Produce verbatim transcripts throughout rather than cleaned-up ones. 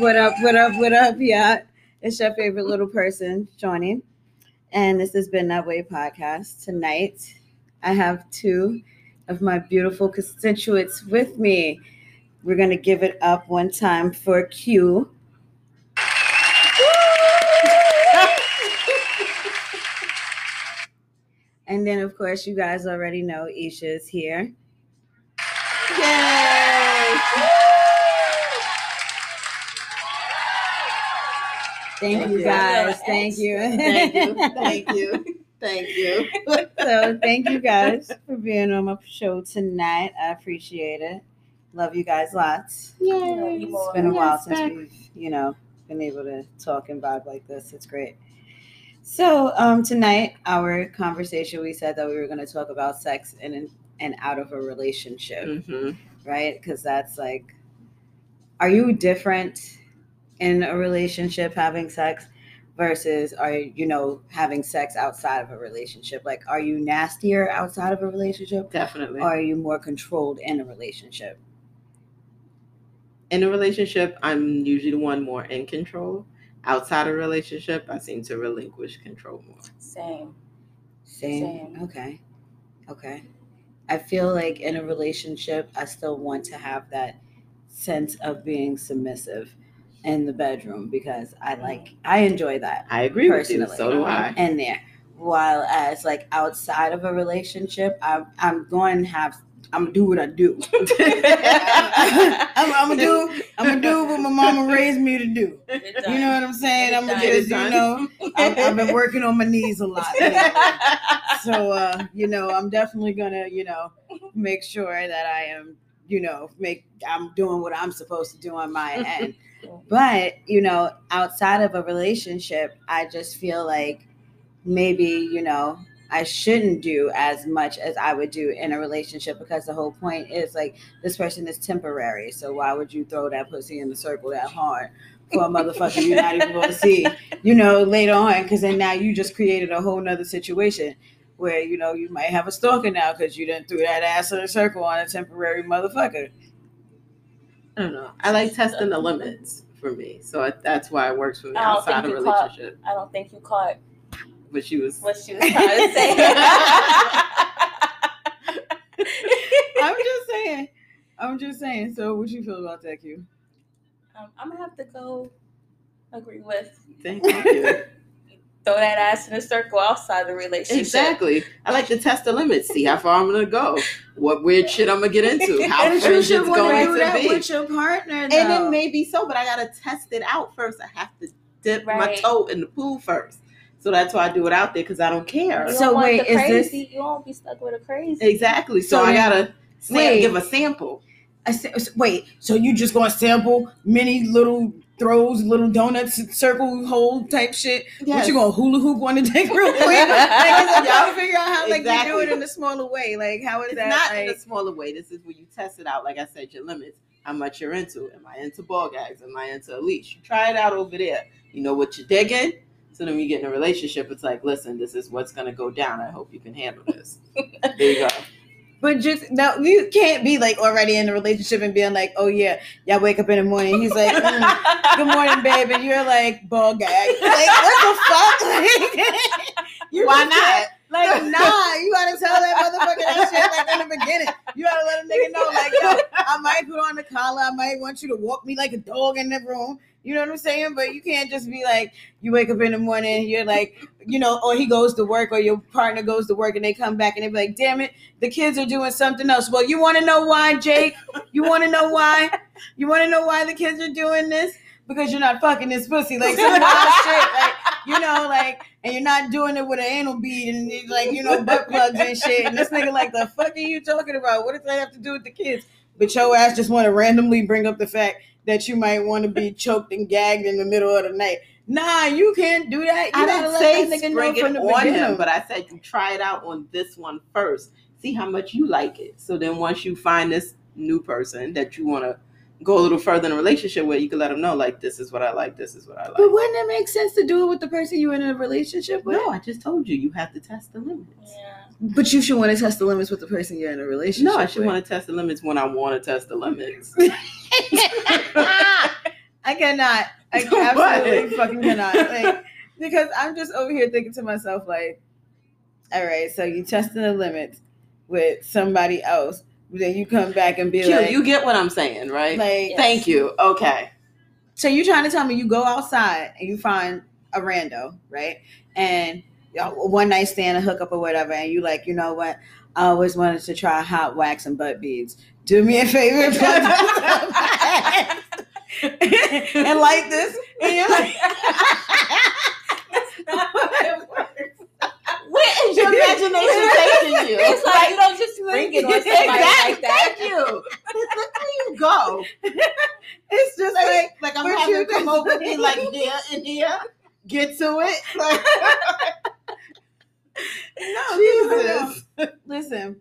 what up, what up, what up, yeah. It's your favorite little person, Shawnee. And this has been That Way Podcast. Tonight, I have two of my beautiful constituents with me. We're going to give it up one time for Q. And then, of course, you guys already know Isha is here. Yay! Thank, thank you, guys. Thank you. Thank you. Thank you. Thank you. So thank you guys for being on my show tonight. I appreciate it. Love you guys lots. Yay! It's been a while yes, since back. we've, you know, been able to talk and vibe like this. It's great. So um, tonight, our conversation, we said that we were going to talk about sex in and out of a relationship, mm-hmm. right? Because that's like, are you different in a relationship having sex versus are you know having sex outside of a relationship? Like, are you nastier outside of a relationship? Definitely. Or are you more controlled in a relationship? In a relationship, I'm usually the one more in control. Outside of a relationship, I seem to relinquish control more. Same. Same. Same. Okay. Okay. I feel like in a relationship, I still want to have that sense of being submissive in the bedroom because I like, I enjoy that. I agree personally. with you. So do I. In there. While as like outside of a relationship, I'm, I'm going to have I'm gonna do what I do. I'm, I'm gonna do. I'm gonna do what my mama raised me to do. You know what I'm saying? I'm gonna just, you know, I've, I've been working on my knees a lot lately. So, uh, you know, I'm definitely gonna, you know, make sure that I am, you know, make I'm doing what I'm supposed to do on my end. But you know, outside of a relationship, I just feel like maybe, you know, I shouldn't do as much as I would do in a relationship because the whole point is like this person is temporary. So why would you throw that pussy in the circle that hard for a motherfucker you're not even going to see, you know, later on? Because then now you just created a whole nother situation where, you know, you might have a stalker now because you done threw that ass in the circle on a temporary motherfucker. I don't know. I like testing the limits for me. So that's why it works for me outside of a relationship. Caught, I don't think you caught What she was what she was trying to say. I'm just saying. I'm just saying. So what you feel about that, Q? Um, I'm gonna have to go agree with. Thank you. Throw that ass in a circle outside the relationship. Exactly. I like to test the limits, see how far I'm gonna go, what weird shit I'm gonna get into, how and you should want to do that be. with your partner, though. And it may be so, but I gotta test it out first. I have to dip right. my toe in the pool first. So that's why I do it out there because I don't care. You so don't want wait, the crazy, is this you won't be stuck with a crazy? Exactly. So, so I gotta sam- give a sample. I sa- wait, so you just gonna sample many little throws, little donuts, circle hole type shit? Yes. What you gonna hula hoop on the dick real quick? Like, I'm trying to figure out how like exactly. you do it in a smaller way. Like how is it's that? Not like- in a smaller way. This is where you test it out. Like I said, your limits. How much you're into? Am I into ball gags? Am I into a leash? You try it out over there. You know what you're digging. So then we get in a relationship, it's like, listen, this is what's going to go down. I hope you can handle this. There you go. But just, no, you can't be like already in a relationship and being like, oh yeah, y'all wake up in the morning. He's like, mm, good morning, babe. And you're like, ball gag. Like, what the fuck? Like, why not? Like, nah, you gotta tell that motherfucker that shit like in the beginning. You gotta let a nigga know, like, yo, I might put on the collar. I might want you to walk me like a dog in the room. You know what I'm saying? But you can't just be like, you wake up in the morning, you're like, you know, or he goes to work or your partner goes to work and they come back and they be like, damn it, the kids are doing something else. Well, you want to know why, Jake? You want to know why? You want to know why the kids are doing this? Because you're not fucking this pussy. Like, some of that shit, like, you know, like, and you're not doing it with an anal bead and, like, you know, butt plugs and shit. And this nigga like, the fuck are you talking about? What does that have to do with the kids? But your ass just want to randomly bring up the fact that you might want to be choked and gagged in the middle of the night. Nah, you can't do that. You I didn't let say that nigga spring know it from the on beginning. him, but I said you try it out on this one first. See how much you like it. So then once you find this new person that you want to go a little further in a relationship with, you can let them know, like, this is what I like, this is what I like. But wouldn't it make sense to do it with the person you're in a relationship with? No, I just told you, you have to test the limits. Yeah. But you should want to test the limits with the person you're in a relationship with. No, I should with. want to test the limits when I want to test the limits. I I cannot. I absolutely fucking cannot. Like, because I'm just over here thinking to myself, like, all right, so you testing the limits with somebody else, then you come back and be Q, like, you get what I'm saying, right? Like, yes. Thank you. Okay. So you trying to tell me you go outside and you find a rando, right? And you know, one night stand, a hookup or whatever, and you like, you know what? I always wanted to try hot wax and butt beads. Do me a favor and put some wax and light this. And you're like, that's not how it works. Where is your imagination taking you? It's like, like you don't just bring it on somebody exactly. like that. Thank you. Look where you go. It's just like, like, like I'm having you come over me like, dear India, get to it. Like, no, Jesus. Listen,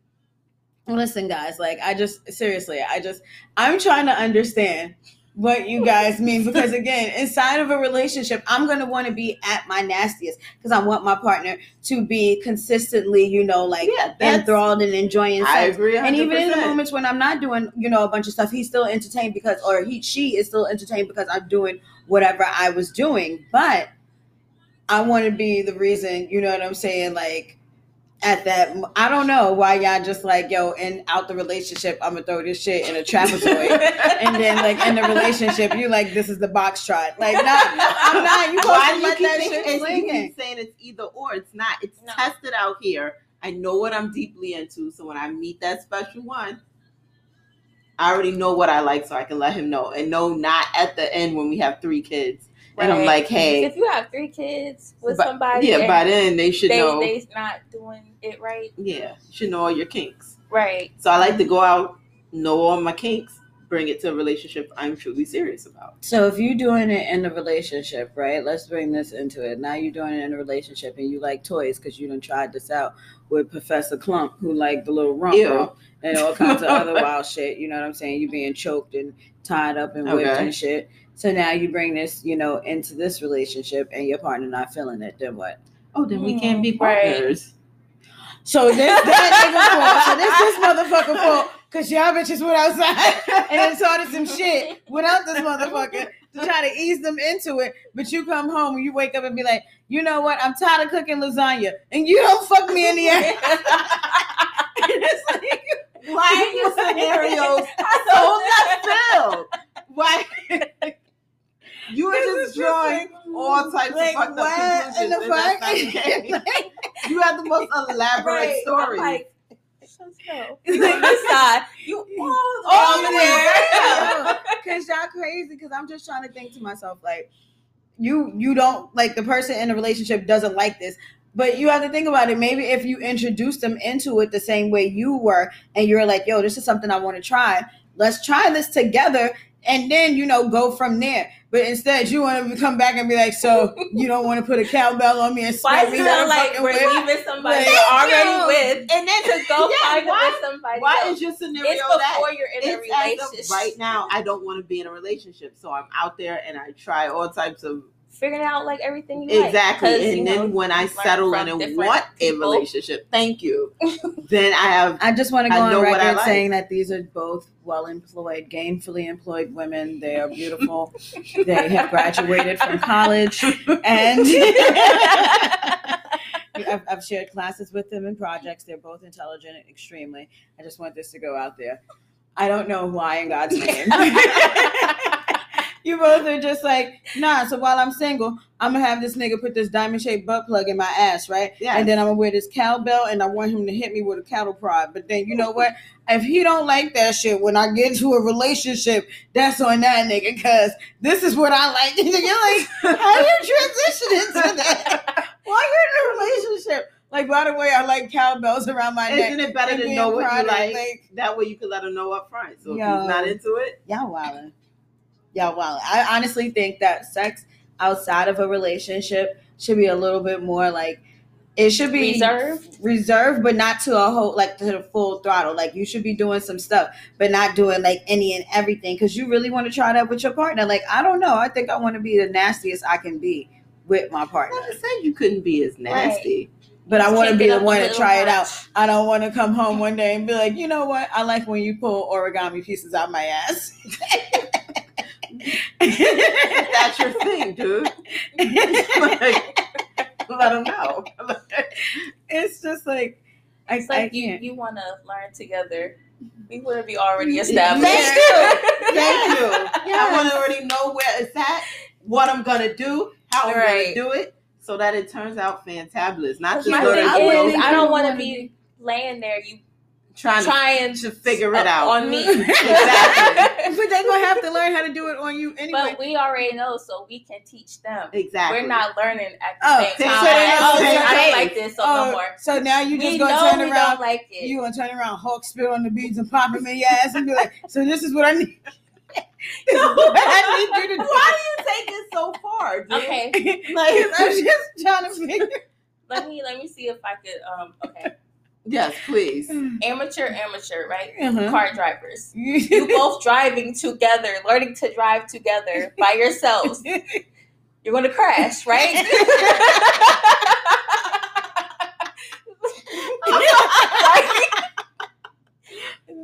listen, guys. Like, I just seriously, I just, I'm trying to understand what you guys mean because, again, inside of a relationship, I'm gonna want to be at my nastiest because I want my partner to be consistently, you know, like yeah, enthralled and enjoying sex. I agree, one hundred percent. And even in the moments when I'm not doing, you know, a bunch of stuff, he's still entertained because, or he, she is still entertained because I'm doing whatever I was doing, but I want to be the reason, you know what I'm saying? Like, at that, I don't know why y'all just like, yo, and out the relationship, I'm gonna throw this shit in a trapezoid. And then, like, in the relationship, you like, this is the box trot. Like, no, I'm not. You why do you keep that shit and you keep saying it's either or? It's not. It's no. Tested out here. I know what I'm deeply into. So when I meet that special one, I already know what I like so I can let him know. And no, not at the end when we have three kids. And right. I'm like, hey. If you have three kids with by, somebody. Yeah, by then they should they, know. They're not doing it right. Yeah, you should know all your kinks. Right. So I like to go out, know all my kinks, bring it to a relationship I'm truly serious about. So if you're doing it in a relationship, right, let's bring this into it. Now you're doing it in a relationship and you like toys because you done tried this out with Professor Clump, who liked the little rump rump and all kinds of other wild shit. You know what I'm saying? You being choked and tied up and whipped okay. and shit. So now you bring this, you know, into this relationship and your partner not feeling it, then what? Oh, then we can't be partners. Right. So this that nigga fault. So this this motherfucker fault because y'all bitches went outside and started some shit without this motherfucker to try to ease them into it. But you come home and you wake up and be like, you know what? I'm tired of cooking lasagna and you don't fuck me in the ass. It's like, why are your scenarios so left field? Why? You were this just drawing like, all types like, of fucked up conclusions. The fuck? Like, you had the most elaborate right. story. I'm like, it's like this side. You all, all the way. Because y'all crazy. Because I'm just trying to think to myself, like, you you don't, like, the person in the relationship doesn't like this. But you have to think about it. Maybe if you introduce them into it the same way you were, and you're like, yo, this is something I want to try. Let's try this together. And then, you know, go from there. But instead, you want to come back and be like, so you don't want to put a cowbell on me and smack me down like we're with? Leaving somebody like, we're already with. And then to go yeah, find why, with somebody Why else. Is your scenario it's that? Before you're in it's a relationship. Right now, I don't want to be in a relationship. So I'm out there and I try all types of. Figuring out like everything you exactly. like. And you then know, when I settle in and want people. A relationship, thank you. Then I have. I just want to go I on record like. Saying that these are both well-employed, gainfully employed women. They are beautiful. They have graduated from college, and I've, I've shared classes with them and projects. They're both intelligent, extremely. I just want this to go out there. I don't know why in God's name. You both are just like, nah, so while I'm single, I'm going to have this nigga put this diamond-shaped butt plug in my ass, right? Yes. And then I'm going to wear this cowbell, and I want him to hit me with a cattle prod. But then, you know what? If he don't like that shit, when I get into a relationship, that's on that nigga, because this is what I like. You're like, how you transitioning to that? While you're in a relationship. Like, by the way, I like cowbells around my Isn't neck. Isn't it better to know what you like? like? That way you can let him know up front. So Yo, if he's not into it. Y'all wildin'. Yeah, well, I honestly think that sex outside of a relationship should be a little bit more like it should be reserved, reserved, but not to a whole like to the full throttle. Like you should be doing some stuff, but not doing like any and everything because you really want to try that with your partner. Like I don't know, I think I want to be the nastiest I can be with my partner. I never said you couldn't be as nasty. Right. But I want to be the one to try it out. I don't want to come home one day and be like, you know what? I like when you pull origami pieces out my ass. That's your thing, dude. Like, let them know. It's just like, I, it's like I you, you want to learn together. We would be already established. Thank you. Thank you. Yes. I want to already know where it's at, what I'm going to do, how I'm right. going to do it, so that it turns out fantabulous. Not just my thing is, I don't want to be laying there, you trying, trying to, to figure it out on me. Exactly. But they're going to have to learn how to do it on you anyway. But we already know, so we can teach them. Exactly. We're not learning at the oh, same they, time. So they, oh, they, so I don't like this so oh, no more. So now you're just going to turn around. We don't like it. You're going to turn around, Hulk spit on the beads and pop them in your ass and be like, so this is what I need. No, I need you to do. Why do you take it so far, dude? Okay. Like, I'm just trying to figure. Let me let me see if I could. Um, okay. Yes, please. Amateur, amateur, right? Uh-huh. Car drivers. You both driving together, learning to drive together by yourselves. You're gonna crash, right?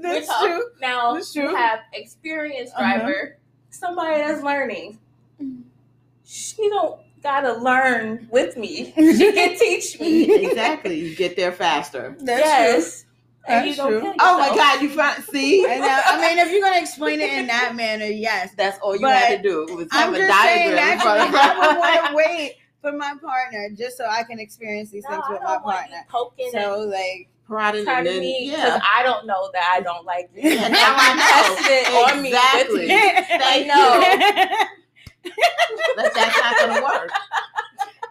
That's true. Now that's true. You have experienced driver, uh-huh. somebody that's learning. She don't gotta learn with me. She can teach me. Exactly. You get there faster. That's yes. true. And that's you don't true. Oh my God! You find, see. And, uh, I mean, if you're gonna explain it in that manner, yes, that's all you but had to do. Was have I'm a just diagram saying, in front of I would want to wait for my partner just so I can experience these no, things with my partner. Poking so and- like. Proud of me because yeah. I don't know that I don't like it. And now I know. It exactly. on me. They know. But that's not going to work.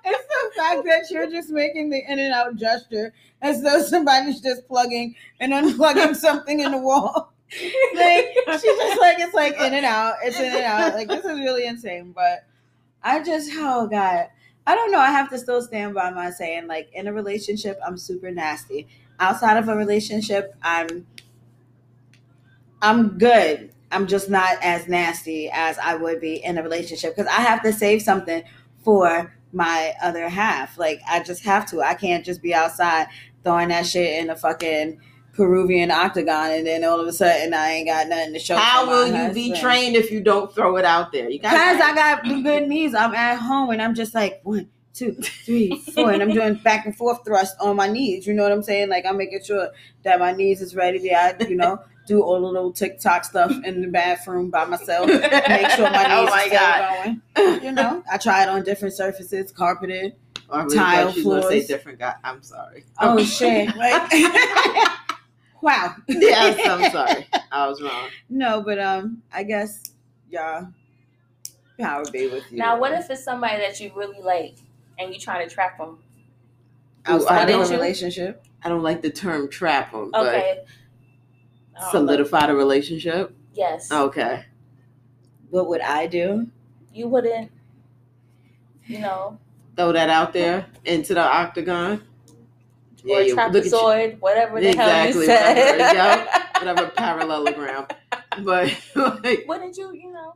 It's the fact that you're just making the in and out gesture as though somebody's just plugging and unplugging something in the wall. Like she's just like it's like in and out. It's in and out. Like this is really insane. But I just oh God, I don't know. I have to still stand by my saying like in a relationship I'm super nasty. Outside of a relationship, I'm I'm good. I'm just not as nasty as I would be in a relationship because I have to save something for my other half. Like, I just have to. I can't just be outside throwing that shit in a fucking Peruvian octagon and then all of a sudden I ain't got nothing to show. How will you husband. Be trained if you don't throw it out there? You guys, I got good knees. I'm at home and I'm just like, what? Two, three, four, and I'm doing back and forth thrust on my knees. You know what I'm saying? Like I'm making sure that my knees is ready. Yeah, I, you know, do all the little TikTok stuff in the bathroom by myself. Make sure my knees oh my God. Are going. You know, I try it on different surfaces, carpeted, oh, really tile floors. Say different guy. I'm sorry. Oh shit! Like, wow. Yes, I'm sorry. I was wrong. No, but um, I guess y'all power be with you. Now, what if it's somebody that you really like? And you try to trap them outside of a relationship. I don't like the term trap them, okay. but solidify the relationship. Yes. Okay. What would I do? You wouldn't, you know, throw that out there into the octagon or yeah, trapezoid, whatever the exactly, hell you said. Whatever, yeah, whatever parallelogram. But like, wouldn't you, you know?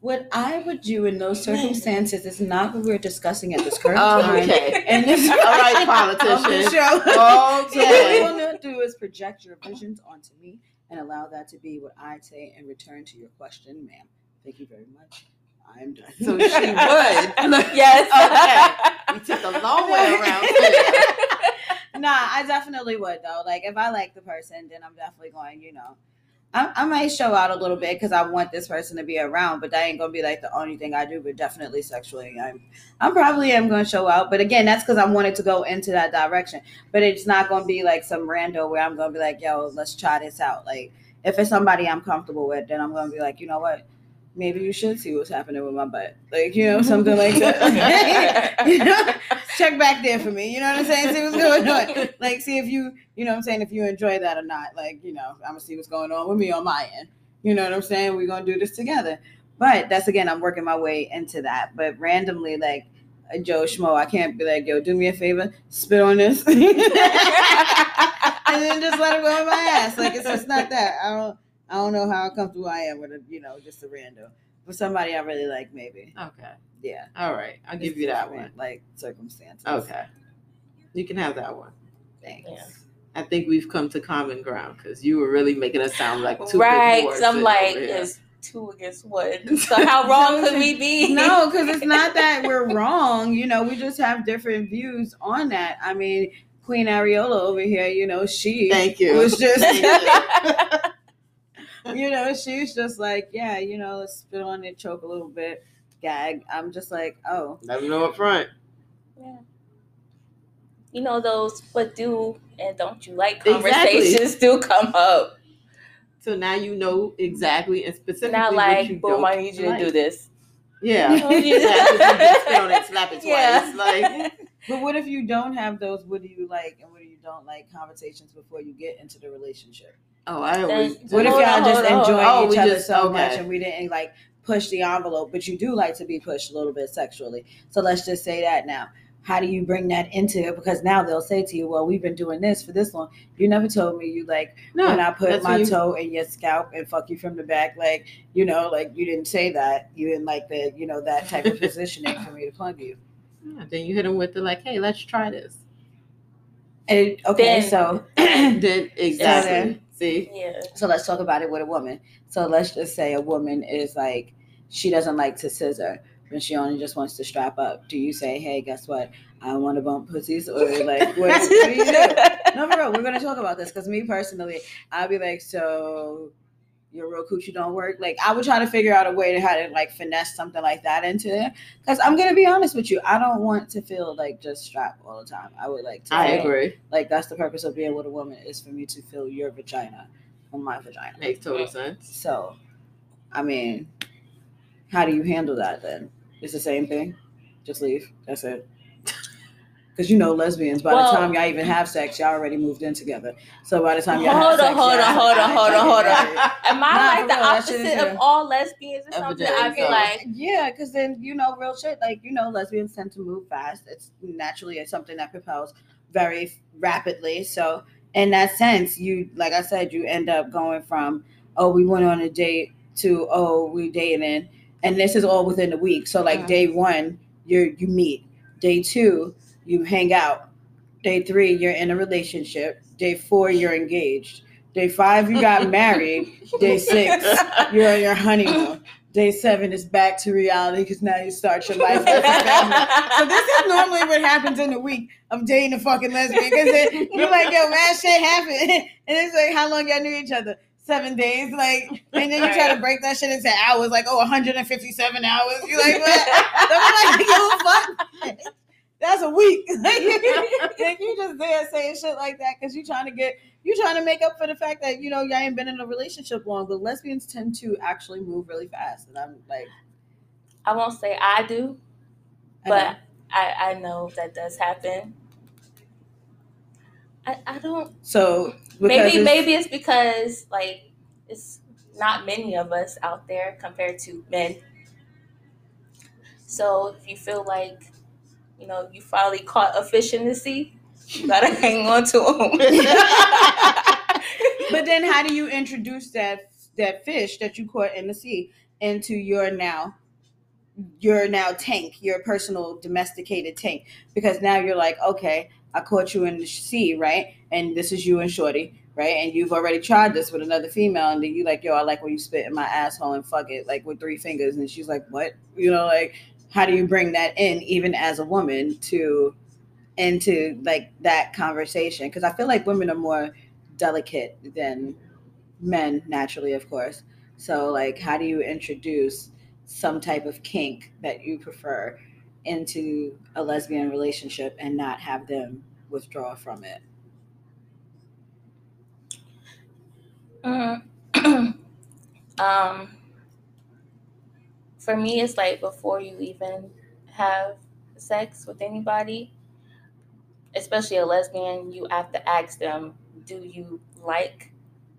What I would do in those circumstances is not what we're discussing at this current time. Oh, okay. And this all right, politicians. Okay. What you want to do is project your visions onto me and allow that to be what I say in return to your question, ma'am. Thank you very much. I'm done. So she would. Yes. Okay. We took a long way around here. Nah, I definitely would, though. Like, if I like the person, then I'm definitely going, you know. I, I might show out a little bit because I want this person to be around, but that ain't gonna be like the only thing I do. But definitely sexually, I'm, I probably am gonna show out. But again, that's because I wanted to go into that direction. But it's not gonna be like some rando where I'm gonna be like, "Yo, let's try this out." Like, if it's somebody I'm comfortable with, then I'm gonna be like, you know what? Maybe you should see what's happening with my butt, like you know, something like that. You know? Check back there for me. You know what I'm saying? See what's going on. Like, see if you, you know what I'm saying, if you enjoy that or not. Like, you know, I'm going to see what's going on with me on my end. You know what I'm saying? We're going to do this together. But that's, again, I'm working my way into that. But randomly, like, Joe Schmo, I can't be like, yo, do me a favor, spit on this. And then just let it go in my ass. Like, it's just not that. I don't I don't know how comfortable I am with, a, you know, just a random. But somebody I really like, maybe. Okay. Yeah. All right. I'll give you that one. Like circumstances. Okay. You can have that one. Thanks. Yeah. I think we've come to common ground, because you were really making us sound like two right. So I'm like, it's two against one. So how wrong could we be? No, because it's not that we're wrong. You know, we just have different views on that. I mean, Queen Ariola over here, you know, she Thank you. was just, you know, she's just like, yeah, you know, let's spit on it, choke a little bit, gag. I'm just like, oh. Let me know up front. Yeah. You know, those what do and don't you like conversations exactly. do come up. So now you know exactly and specifically not like, what you boom, don't I need you like. to do this. Yeah. yeah. You just sit on it, slap it twice. Yeah. Like, but what if you don't have those what do you like and what do you don't like conversations before you get into the relationship? Oh, I always That's, What if y'all on, just enjoy oh, each other just, so okay. much and we didn't like push the envelope, but you do like to be pushed a little bit sexually. So let's just say that now. How do you bring that into it? Because now they'll say to you, well, we've been doing this for this long. You never told me you like, no, when I put my you... toe in your scalp and fuck you from the back, like, you know, like you didn't say that. You didn't like the, you know, that type of positioning for me to plug you. Yeah, then you hit them with the like, hey, let's try this. And, okay, then, so. then exactly. So see? Yeah. So let's talk about it with a woman. So let's just say a woman is like, she doesn't like to scissor. And she only just wants to strap up. Do you say, hey, guess what? I want to bump pussies, or like, what, what do you do? No, for real, we're going to talk about this, because me personally, I'll be like, so your real coochie don't work? Like, I would try to figure out a way to how to like finesse something like that into it, because I'm going to be honest with you. I don't want to feel like just strapped all the time. I would like to. I feel, agree. Like, that's the purpose of being with a woman, is for me to feel your vagina on my vagina. Makes total sense. So, I mean, how do you handle that then? It's the same thing. Just leave. That's it. Because you know lesbians, by well, the time y'all even have sex, y'all already moved in together. So by the time y'all hold have on, sex, hold on, hold on, hold on, hold on, hold on. Am I like the real, opposite of all lesbians or something? I feel like yeah, because then you know real shit. Like you know, lesbians tend to move fast. It's naturally it's something that propels very rapidly. So in that sense, you like I said, you end up going from oh we went on a date to oh we dating. And this is all within a week. So like day one, you you meet. Day two, you hang out. Day three, you're in a relationship. Day four, you're engaged. Day five, you got married. Day six, you're on your honeymoon. Day seven is back to reality because now you start your life with family. So this is normally what happens in the week of dating a fucking lesbian. Because you're like, yo, mad shit happened. And it's like, how long y'all knew each other? seven days, like, and then you try to break that shit into hours, like, oh, one hundred fifty-seven hours. You're like, what? I'm like, yo, fuck. That's a week. Like, you just there saying shit like that because you trying to get, you trying to make up for the fact that, you know, y'all ain't been in a relationship long, but lesbians tend to actually move really fast. And I'm like, I won't say I do, but I, I, I know that does happen. I, I don't. So maybe it's, maybe it's because like it's not many of us out there compared to men. So if you feel like you know you finally caught a fish in the sea, you gotta hang on to them. But then, how do you introduce that that fish that you caught in the sea into your now? Your now tank, your personal domesticated tank, because now you're like, okay, I caught you in the sea, right? And this is you and Shorty, right? And you've already tried this with another female, and then you like, yo, I like when you spit in my asshole and fuck it, like with three fingers. And she's like, what? You know, like, how do you bring that in, even as a woman, to into like that conversation? Because I feel like women are more delicate than men, naturally, of course. So, like, how do you introduce some type of kink that you prefer into a lesbian relationship and not have them withdraw from it? Mm-hmm. um, for me, it's like before you even have sex with anybody, especially a lesbian, you have to ask them, do you like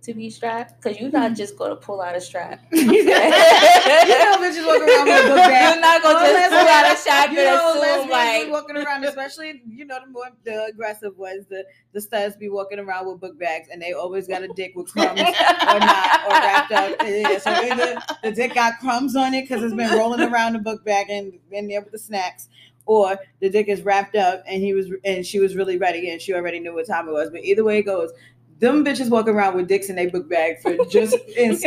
to be strapped? Because you're not just going to pull out a strap. You know bitches walking around with a book bag. You're not going to just pull out a strap and assume like... walking around, especially, you know, the more the aggressive ones, the, the studs be walking around with book bags and they always got a dick with crumbs or not, or wrapped up. Yeah, so the, the dick got crumbs on it because it's been rolling around the book bag and in there with the snacks. or the dick is wrapped up and he was and she was really ready and she already knew what time it was. But either way it goes, them bitches walk around with dicks in their book bag for just in, just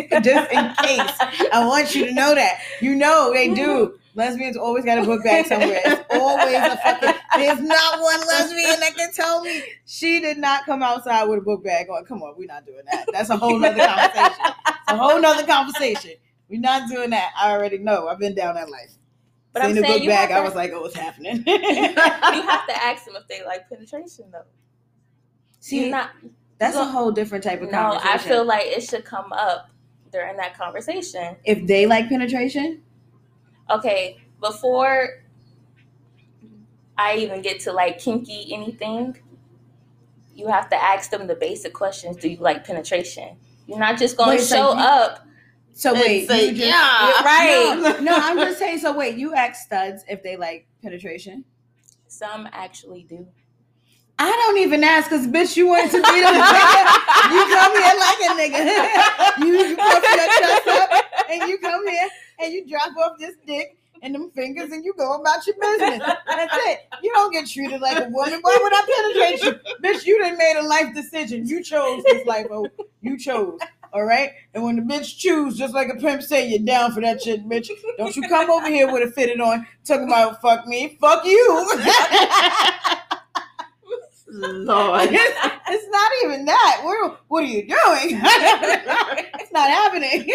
in case. I want you to know that. You know they do. Lesbians always got a book bag somewhere. It's always a fucking... There's not one lesbian that can tell me she did not come outside with a book bag on. Come on, we're not doing that. That's a whole nother conversation. It's a whole nother conversation. We're not doing that. I already know. I've been down that life. But Seeing I'm the saying book bag, to, I was like, oh, what's happening? You have to ask them if they like penetration, though. See, not, that's a whole different type of no, conversation. No, I feel like it should come up during that conversation. If they like penetration... Okay, before I even get to like kinky anything, you have to ask them the basic questions. Do you like penetration? You're not just going to show like, up. So wait, say, just, yeah, right? No, no, I'm just saying. So wait, you ask studs if they like penetration? Some actually do. I don't even ask because, bitch, you want to be the nigga. You come here like a nigga. you you put your chest up and you come here. And you drop off this dick and them fingers and you go about your business. That's it. You don't get treated like a woman. Why would I penetrate you? Bitch, you done made a life decision. You chose this life. Oh, you chose. All right? And when the bitch choose, just like a pimp say, you're down for that shit, bitch. Don't you come over here with a fitted on talking about fuck me. Fuck you. Lord. It's, it's not even that. What, what are you doing? It's not happening.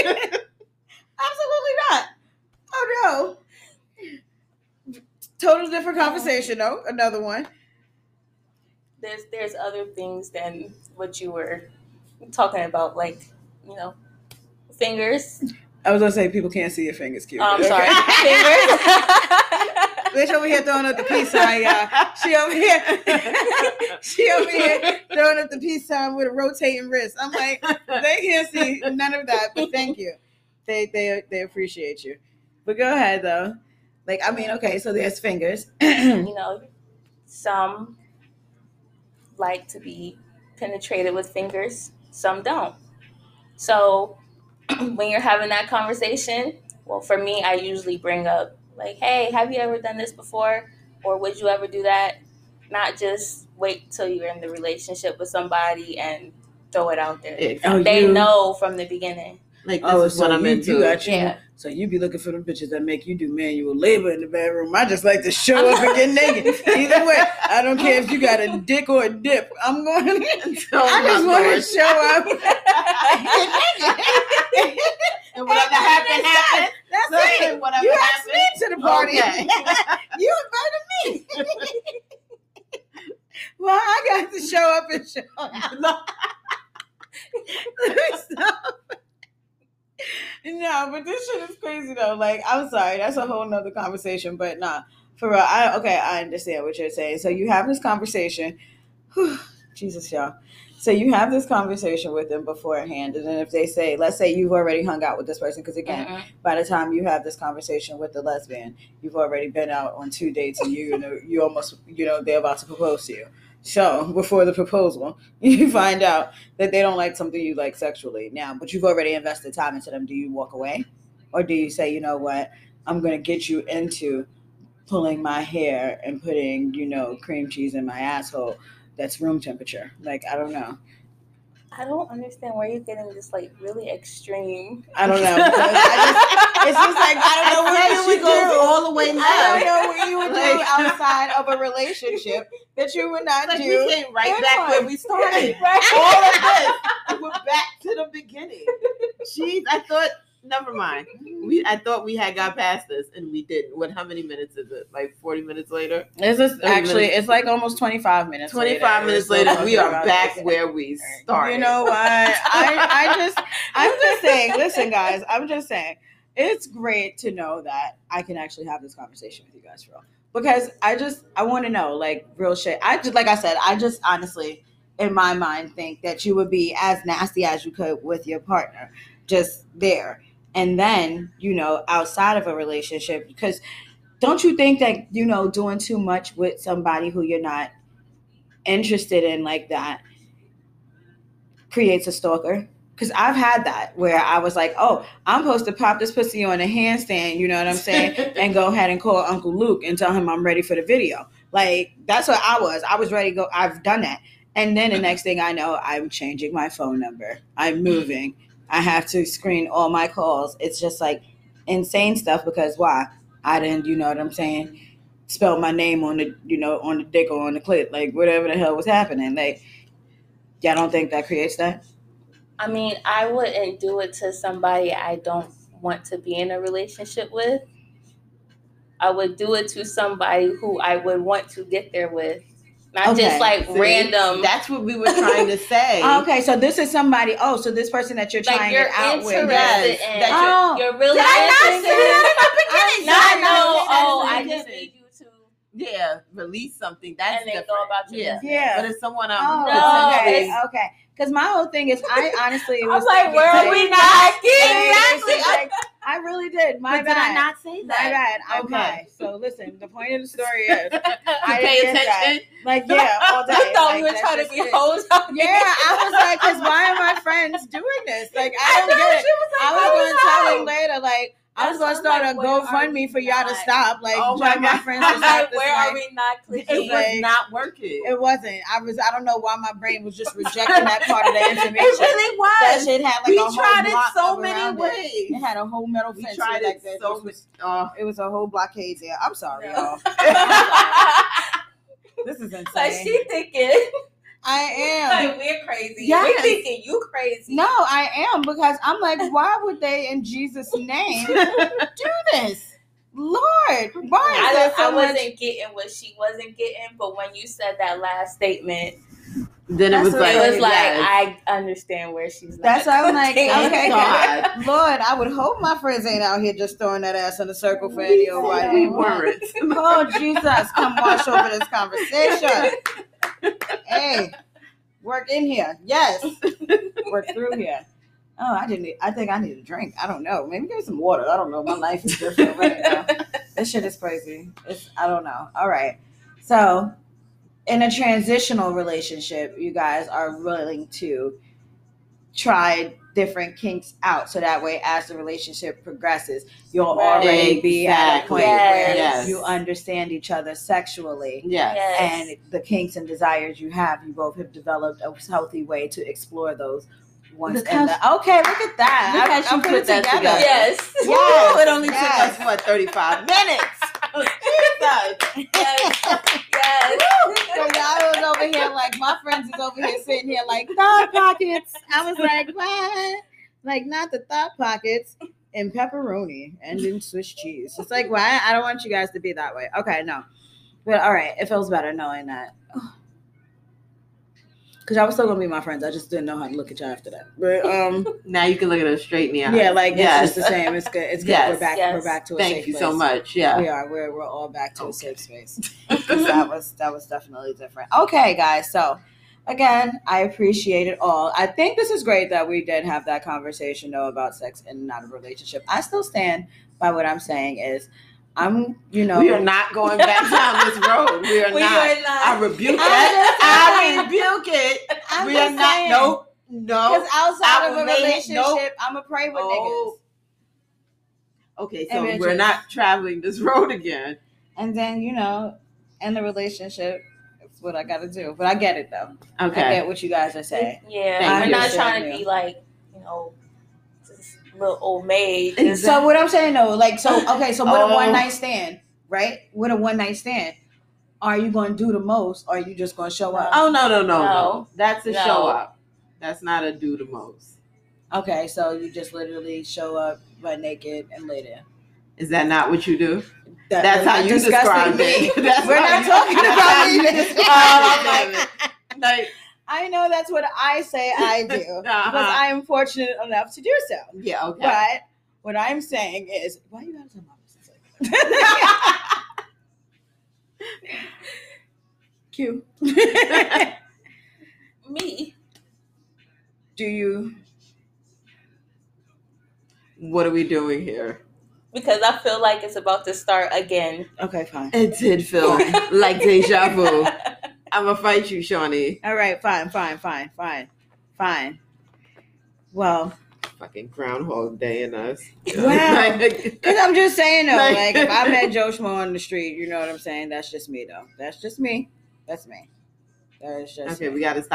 Absolutely not. Oh no. Total different conversation though. Another one. There's there's other things than what you were talking about, like, you know, fingers. I was gonna say people can't see your fingers, cute. Oh, I'm sorry. Fingers. Bitch over here throwing up the peace sign, y'all. She over here. She over here throwing up the peace sign with a rotating wrist. I'm like, they can't see none of that, but thank you. They they they appreciate you, but go ahead though. Like I mean, okay, so there's fingers. You know, some like to be penetrated with fingers. Some don't. So when you're having that conversation, well, for me, I usually bring up like, "Hey, have you ever done this before? Or would you ever do that?" Not just wait till you're in the relationship with somebody and throw it out there. It, oh, they you? know from the beginning. Like, this oh, is so what I'm into. You, yeah. So you be looking for the bitches that make you do manual labor in the bedroom. I just like to show up and get naked. Either way, I don't care if you got a dick or a dip. I'm going to, oh, I just want to show up. And whatever happened, happened. That's so it. Whatever you asked me to the party. Okay. You invited me. Well, I got to show up and show up. So, no, but this shit is crazy though. Like, I'm sorry, that's a whole nother conversation. But nah, for real, I okay, I understand what you're saying. So you have this conversation. Whew, Jesus, y'all. So you have this conversation with them beforehand, and then if they say, let's say you've already hung out with this person, because again, mm-hmm. by the time you have this conversation with the lesbian, you've already been out on two dates, and you, you know, you almost, you know, they're about to propose to you. So before the proposal, you find out that they don't like something you like sexually now, but you've already invested time into them. Do you walk away or do you say, you know what, I'm going to get you into pulling my hair and putting, you know, cream cheese in my asshole. That's room temperature. Like, I don't know. I don't understand where you're getting this, like, really extreme. I don't know. I just, it's just like, I don't know where you would go all the way now. I don't know what you would do outside of a relationship that you would not like do. We came right Good back one. where we started. Right. All of this. We're back to the beginning. Jeez, I thought, never mind. We, I thought we had got past this, and we didn't. What? How many minutes is it? Like forty minutes later? Is this actually? Minutes? It's like almost twenty-five minutes. Twenty-five later. minutes later, we are back where we started. You know what? I, I just, I'm just saying. Listen, guys, I'm just saying. It's great to know that I can actually have this conversation with you guys, for real. Because I just, I want to know, like, real shit. I just, like I said, I just honestly, in my mind, think that you would be as nasty as you could with your partner, just there. And then, you know, outside of a relationship, because don't you think that, you know, doing too much with somebody who you're not interested in like that creates a stalker? Because I've had that where I was like, oh, I'm supposed to pop this pussy on a handstand, you know what I'm saying, and go ahead and call Uncle Luke and tell him I'm ready for the video. Like, that's what I was. I was ready to go. I've done that. And then the next thing I know, I'm changing my phone number. I'm moving. I have to screen all my calls. It's just like insane stuff because why? I didn't, you know what I'm saying, spell my name on the, you know, on the dick or on the clit, like whatever the hell was happening. Like, y'all don't think that creates that? I mean, I wouldn't do it to somebody I don't want to be in a relationship with. I would do it to somebody who I would want to get there with. Not okay. just like See, random. That's what we were trying to say. Okay, so this is somebody. Oh, so this person that you're like trying you're it out with. Yes, in, that oh, you're, you're really did I not see that in the beginning? I did not know. Oh, I just need you to. Yeah, release something. That's and they different. Go about your yeah. yeah. But if someone I'm oh, okay, okay. okay. Because my whole thing is, I honestly was I'm like, where are we not exactly? Like, I really did. My but bad. Did I not say that? My bad. Okay. okay. So listen, the point of the story is, I pay attention. That. Like yeah, all day. I thought like, we were trying to be hoes. Yeah, I was like, because why are my friends doing this? Like I don't I get it. Was like, I was gonna tell him later, like. I was going to start like, a GoFundMe for y'all to stop. Like, oh my, my friends to stop this Where night. Are we not clicking? It was like, not working. It wasn't. I was. I don't know why my brain was just rejecting that part of the information. It really was. That shit had like we a whole block. We tried it so many ways. It. it had a whole metal fence. We tried like it that. so much. Uh, it was a whole blockade there. I'm sorry, no. y'all. I'm sorry. This is insane. Like, she thinking. I am. Like, we're crazy. Yes. We're thinking you crazy. No, I am because I'm like, why would they in Jesus' name do this? Lord, why? I, so I wasn't much... getting what she wasn't getting, but when you said that last statement, then it was like, it was like, yes. I understand where she's not. That's why I'm like, okay, God. Lord, I would hope my friends ain't out here just throwing that ass in a circle for any old white. We weren't. Oh, Jesus, come wash over this conversation. Hey, work in here. Yes, work through here. Oh, I didn't. Need, I think I need a drink. I don't know. Maybe give me some water. I don't know. My life is different right now. This shit is crazy. It's. I don't know. All right. So, in a transitional relationship, you guys are willing to try different kinks out, so that way, as the relationship progresses, you'll right. already be exactly. at a point yes. where yes. you understand each other sexually, yes. Yes. and the kinks and desires you have, you both have developed a healthy way to explore those. Once in the okay, look at that! Look I, I put, put it that together. together. Yes, yes. Woo, it only yes. took us what thirty-five minutes. Jesus. Yes. Yes. So y'all was over here like my friends is over here sitting here like thought pockets. I was like, what? Like not the thought pockets and pepperoni and in Swiss cheese. It's like why? I don't want you guys to be that way. Okay, no, but all right, it feels better knowing that. Cause I was still gonna be my friends. I just didn't know how to look at y'all after that. But um, now you can look at us straight in the eye. Yeah, like yes. it's just the same. It's good. It's good. Yes. We're back. Yes. We're back to a Thank safe place. Thank you so much. Yeah, we are. We're we're all back to okay. a safe space. that was that was definitely different. Okay, guys. So again, I appreciate it all. I think this is great that we did have that conversation though about sex and not a relationship. I still stand by what I'm saying is. I'm, you know, we are not going back down this road. We are, we not. are not. I rebuke that. I rebuke it. I'm we are not. No, no. Because outside of a relationship, nope. I'm gonna pray with oh. niggas. Okay, so Images. we're not traveling this road again. And then you know, in the relationship, it's what I got to do. But I get it though. Okay, I get what you guys are saying. Yeah, Thank we're you. not trying to be like, you know. Little old maid. Exactly. So what I'm saying though, like so okay, so with oh. a one night stand, right? With a one night stand, are you gonna do the most or are you just gonna show up? Oh no, no, no, no. no. That's a no. show up. That's not a do the most. Okay, so you just literally show up butt naked and lay there. Is that not what you do? That that's how you describe it. That's We're not you, talking about me. Oh, like, like I know that's what I say I do uh-huh. because I am fortunate enough to do so. Yeah, okay. But what I'm saying is, why you gotta tell my business like that? Q. Me. Do you? What are we doing here? Because I feel like it's about to start again. Okay, fine. It did feel like deja vu. I'm gonna fight you, Shawnee. All right, fine, fine, fine, fine, fine. Well, fucking Groundhog Day in us. Well, because I'm just saying though, like, like if I met Joe Schmo on the street, you know what I'm saying? That's just me though. That's just me. That's me. That is just okay. Me. We got to stop.